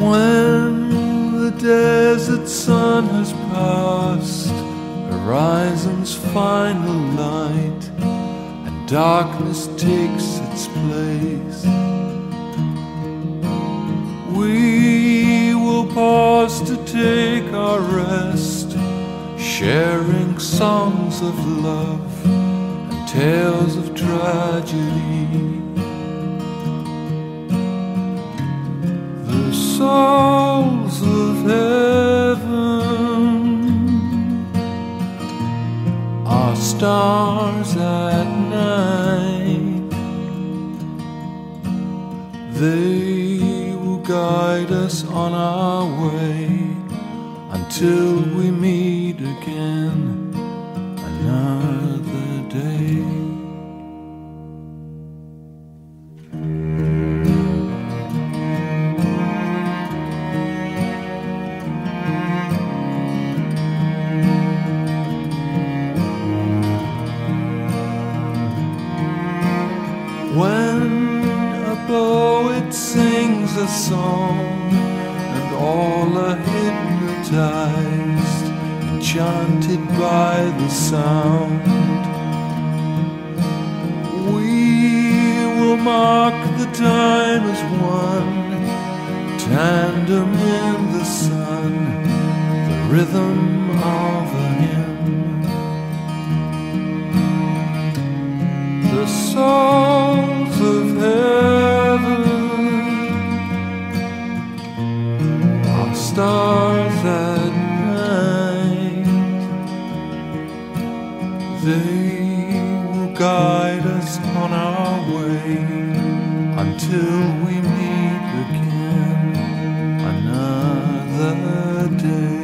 When the desert sun has passed, horizon's final light, and darkness takes its place, we will pause to take our rest, sharing songs of love and tales of tragedy. The souls of heaven are stars at night. They will guide us on our way until we meet again another day. Sings a song and all are hypnotized, enchanted by the sound. We will mark the time as one, tandem in the sun, the rhythm of a hymn. The souls of heaven stars at night, they will guide us on our way until we meet again another day.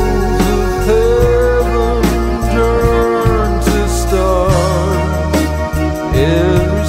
Heaven turns to stars.